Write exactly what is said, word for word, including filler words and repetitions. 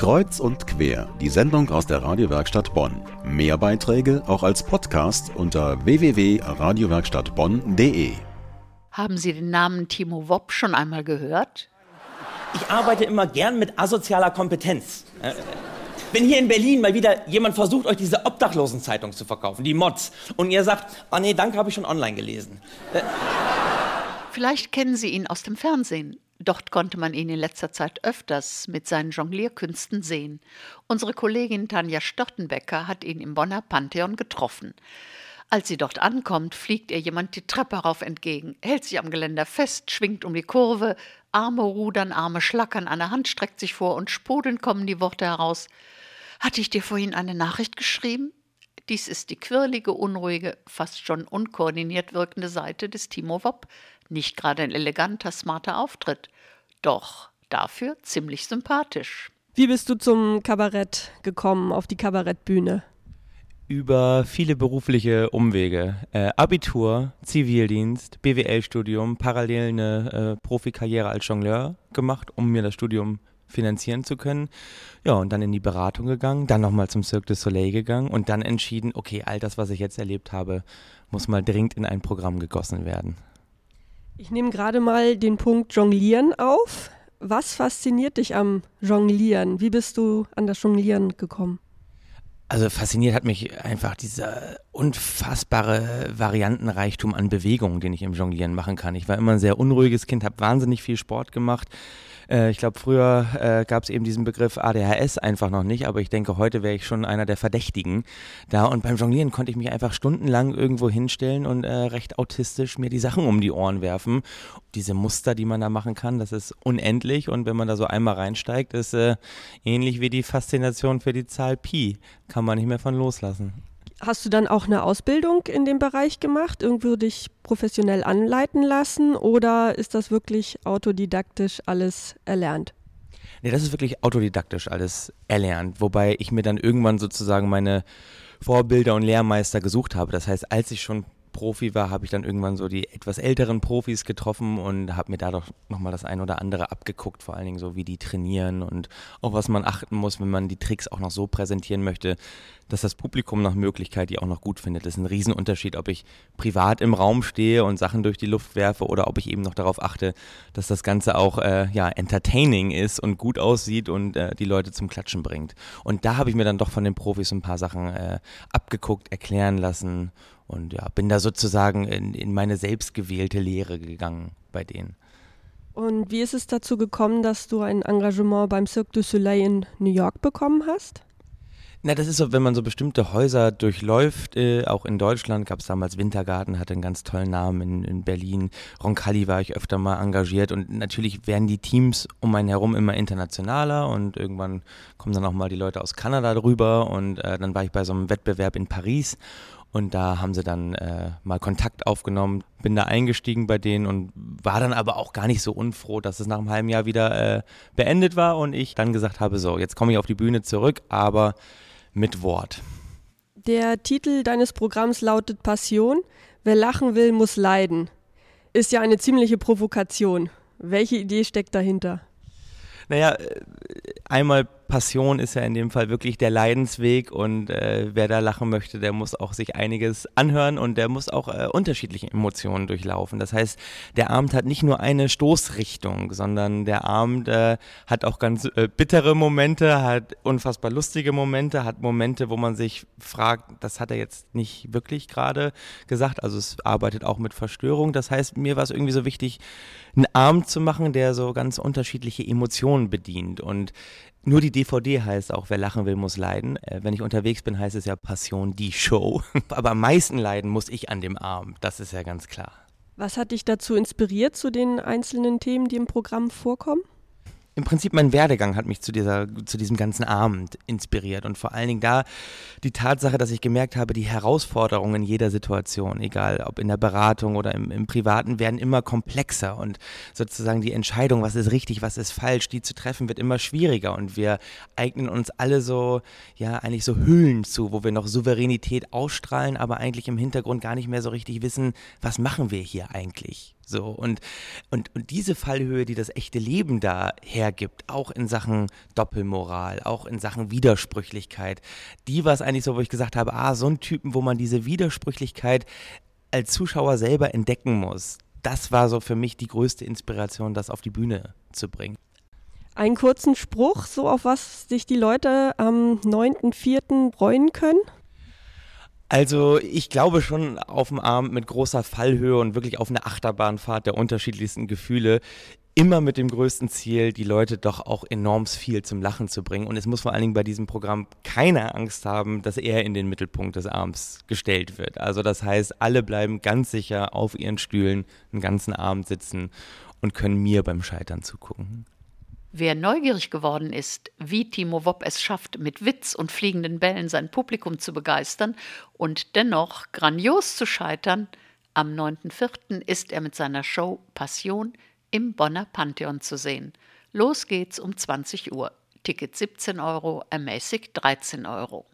Kreuz und quer, die Sendung aus der Radiowerkstatt Bonn. Mehr Beiträge auch als Podcast unter w w w punkt radiowerkstattbonn punkt d e. Haben Sie den Namen Timo Wopp schon einmal gehört? Ich arbeite immer gern mit asozialer Kompetenz. Wenn hier in Berlin mal wieder jemand versucht, euch diese Obdachlosenzeitung zu verkaufen, die Motz, und ihr sagt, ah oh nee, danke, habe ich schon online gelesen. Vielleicht kennen Sie ihn aus dem Fernsehen. Dort konnte man ihn in letzter Zeit öfters mit seinen Jonglierkünsten sehen. Unsere Kollegin Tanja Stottenbecker hat ihn im Bonner Pantheon getroffen. Als sie dort ankommt, fliegt ihr jemand die Treppe rauf entgegen, hält sich am Geländer fest, schwingt um die Kurve, Arme rudern, Arme schlackern, eine Hand streckt sich vor und sprudelnd kommen die Worte heraus. Hatte ich dir vorhin eine Nachricht geschrieben? Dies ist die quirlige, unruhige, fast schon unkoordiniert wirkende Seite des Timo Wopp. Nicht gerade ein eleganter, smarter Auftritt, doch dafür ziemlich sympathisch. Wie bist du zum Kabarett gekommen, auf die Kabarettbühne? Über viele berufliche Umwege. Äh, Abitur, Zivildienst, B W L-Studium, parallel eine äh, Profikarriere als Jongleur gemacht, um mir das Studium finanzieren zu können. Ja, und dann in die Beratung gegangen, dann nochmal zum Cirque du Soleil gegangen und dann entschieden, okay, all das, was ich jetzt erlebt habe, muss mal dringend in ein Programm gegossen werden. Ich nehme gerade mal den Punkt Jonglieren auf. Was fasziniert dich am Jonglieren? Wie bist du an das Jonglieren gekommen? Also fasziniert hat mich einfach dieser unfassbare Variantenreichtum an Bewegungen, den ich im Jonglieren machen kann. Ich war immer ein sehr unruhiges Kind, habe wahnsinnig viel Sport gemacht. Ich glaube, früher äh, gab es eben diesen Begriff A D H S einfach noch nicht, aber ich denke, heute wäre ich schon einer der Verdächtigen da. Und beim Jonglieren konnte ich mich einfach stundenlang irgendwo hinstellen und äh, recht autistisch mir die Sachen um die Ohren werfen. Diese Muster, die man da machen kann, das ist unendlich. Und wenn man da so einmal reinsteigt, ist äh, ähnlich wie die Faszination für die Zahl Pi. Kann man nicht mehr von loslassen. Hast du dann auch eine Ausbildung in dem Bereich gemacht, irgendwo dich professionell anleiten lassen oder ist das wirklich autodidaktisch alles erlernt? Nee, das ist wirklich autodidaktisch alles erlernt, wobei ich mir dann irgendwann sozusagen meine Vorbilder und Lehrmeister gesucht habe. Das heißt, als ich schon Profi war, habe ich dann irgendwann so die etwas älteren Profis getroffen und habe mir da doch nochmal das ein oder andere abgeguckt, vor allen Dingen so, wie die trainieren und auf was man achten muss, wenn man die Tricks auch noch so präsentieren möchte, dass das Publikum nach Möglichkeit die auch noch gut findet. Das ist ein Riesenunterschied, ob ich privat im Raum stehe und Sachen durch die Luft werfe oder ob ich eben noch darauf achte, dass das Ganze auch äh, ja, entertaining ist und gut aussieht und äh, die Leute zum Klatschen bringt. Und da habe ich mir dann doch von den Profis ein paar Sachen äh, abgeguckt, erklären lassen. Und ja, bin da sozusagen in, in meine selbstgewählte Lehre gegangen bei denen. Und wie ist es dazu gekommen, dass du ein Engagement beim Cirque du Soleil in New York bekommen hast? Na, das ist so, wenn man so bestimmte Häuser durchläuft, äh, auch in Deutschland gab es damals Wintergarten, hatte einen ganz tollen Namen in, in Berlin, Roncalli war ich öfter mal engagiert und natürlich werden die Teams um einen herum immer internationaler und irgendwann kommen dann auch mal die Leute aus Kanada drüber und äh, dann war ich bei so einem Wettbewerb in Paris. Und da haben sie dann äh, mal Kontakt aufgenommen, bin da eingestiegen bei denen und war dann aber auch gar nicht so unfroh, dass es nach einem halben Jahr wieder äh, beendet war und ich dann gesagt habe, so, jetzt komme ich auf die Bühne zurück, aber mit Wort. Der Titel deines Programms lautet Passion, wer lachen will, muss leiden. Ist ja eine ziemliche Provokation. Welche Idee steckt dahinter? Naja, einmal Passion ist ja in dem Fall wirklich der Leidensweg und äh, wer da lachen möchte, der muss auch sich einiges anhören und der muss auch äh, unterschiedliche Emotionen durchlaufen. Das heißt, der Abend hat nicht nur eine Stoßrichtung, sondern der Abend äh, hat auch ganz äh, bittere Momente, hat unfassbar lustige Momente, hat Momente, wo man sich fragt, das hat er jetzt nicht wirklich gerade gesagt. Also es arbeitet auch mit Verstörung. Das heißt, mir war es irgendwie so wichtig, einen Abend zu machen, der so ganz unterschiedliche Emotionen bedient. Und nur die D V D heißt auch, wer lachen will, muss leiden. Äh, wenn ich unterwegs bin, heißt es ja Passion, die Show. Aber am meisten leiden muss ich an dem Abend, das ist ja ganz klar. Was hat dich dazu inspiriert, zu den einzelnen Themen, die im Programm vorkommen? Im Prinzip mein Werdegang hat mich zu dieser, zu diesem ganzen Abend inspiriert und vor allen Dingen da die Tatsache, dass ich gemerkt habe, die Herausforderungen in jeder Situation, egal ob in der Beratung oder im, im Privaten, werden immer komplexer und sozusagen die Entscheidung, was ist richtig, was ist falsch, die zu treffen, wird immer schwieriger und wir eignen uns alle so, ja eigentlich so Höhlen zu, wo wir noch Souveränität ausstrahlen, aber eigentlich im Hintergrund gar nicht mehr so richtig wissen, was machen wir hier eigentlich? So, und, und, und diese Fallhöhe, die das echte Leben da hergibt, auch in Sachen Doppelmoral, auch in Sachen Widersprüchlichkeit, die war es eigentlich so, wo ich gesagt habe, ah, so einen Typen, wo man diese Widersprüchlichkeit als Zuschauer selber entdecken muss, das war so für mich die größte Inspiration, das auf die Bühne zu bringen. Einen kurzen Spruch, so auf was sich die Leute am neunten vierten freuen können? Also ich glaube schon auf dem Abend mit großer Fallhöhe und wirklich auf eine Achterbahnfahrt der unterschiedlichsten Gefühle, immer mit dem größten Ziel, die Leute doch auch enorm viel zum Lachen zu bringen. Und es muss vor allen Dingen bei diesem Programm keiner Angst haben, dass er in den Mittelpunkt des Abends gestellt wird. Also das heißt, alle bleiben ganz sicher auf ihren Stühlen den ganzen Abend sitzen und können mir beim Scheitern zugucken. Wer neugierig geworden ist, wie Timo Wopp es schafft, mit Witz und fliegenden Bällen sein Publikum zu begeistern und dennoch grandios zu scheitern, am neunten vierten ist er mit seiner Show Passion im Bonner Pantheon zu sehen. Los geht's um zwanzig Uhr. Ticket siebzehn Euro, ermäßigt dreizehn Euro.